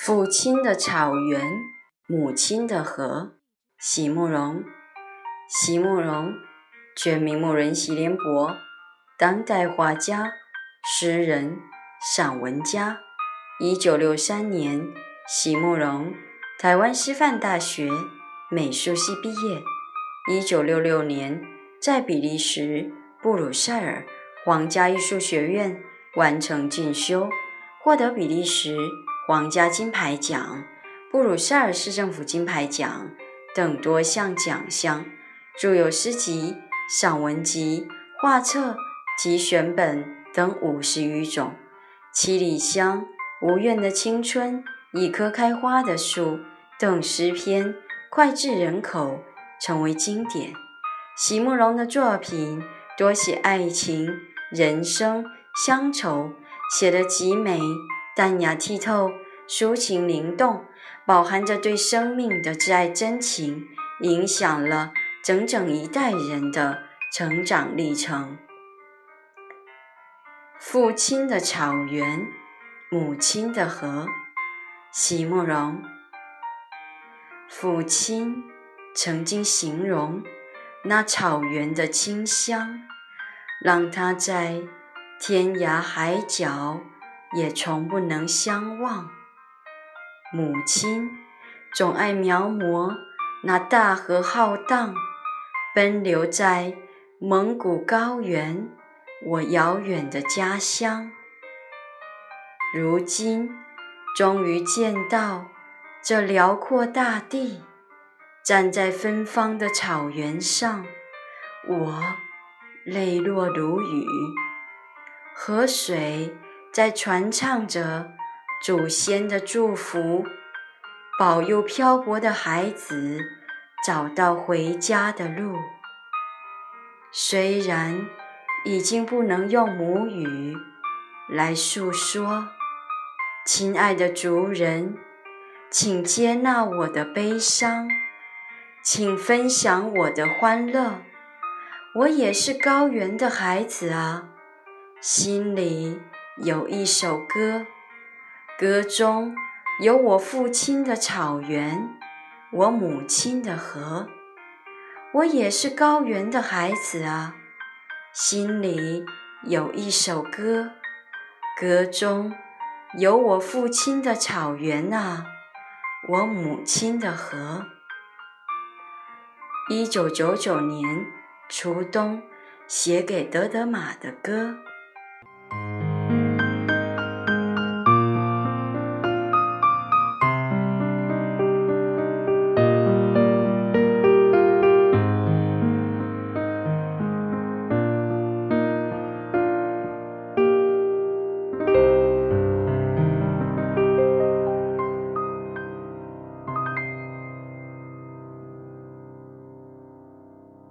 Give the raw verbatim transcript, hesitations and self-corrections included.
父亲的草原，母亲的河。席慕容。席慕容，全名慕容席联博，当代画家、诗人、散文家。一九六三年，席慕容台湾师范大学美术系毕业。一九六六年，在比利时布鲁塞尔皇家艺术学院完成进修，获得比利时皇家金牌奖、布鲁塞尔市政府金牌奖等多项奖项，著有诗集、散文集、画册及选本等五十余种。七里香、无怨的青春、一棵开花的树等诗篇脍炙人口，成为经典。席慕容的作品多写爱情、人生、乡愁，写得极美，淡雅剔透，抒情灵动，饱含着对生命的挚爱真情，影响了整整一代人的成长历程。父亲的草原，母亲的河。席慕容。父亲曾经形容那草原的清香，让他在天涯海角也从不能相忘。母亲总爱描摹那大河浩荡，奔流在蒙古高原，我遥远的家乡。如今终于见到这辽阔大地，站在芬芳的草原上，我泪落如雨。河水在传唱着祖先的祝福，保佑漂泊的孩子找到回家的路。虽然已经不能用母语来诉说，亲爱的族人，请接纳我的悲伤，请分享我的欢乐，我也是高原的孩子啊。心里有一首歌，歌中有我父亲的草原，我母亲的河。我也是高原的孩子啊，心里有一首歌，歌中有我父亲的草原啊，我母亲的河。一九九九年初冬写给德德玛的歌。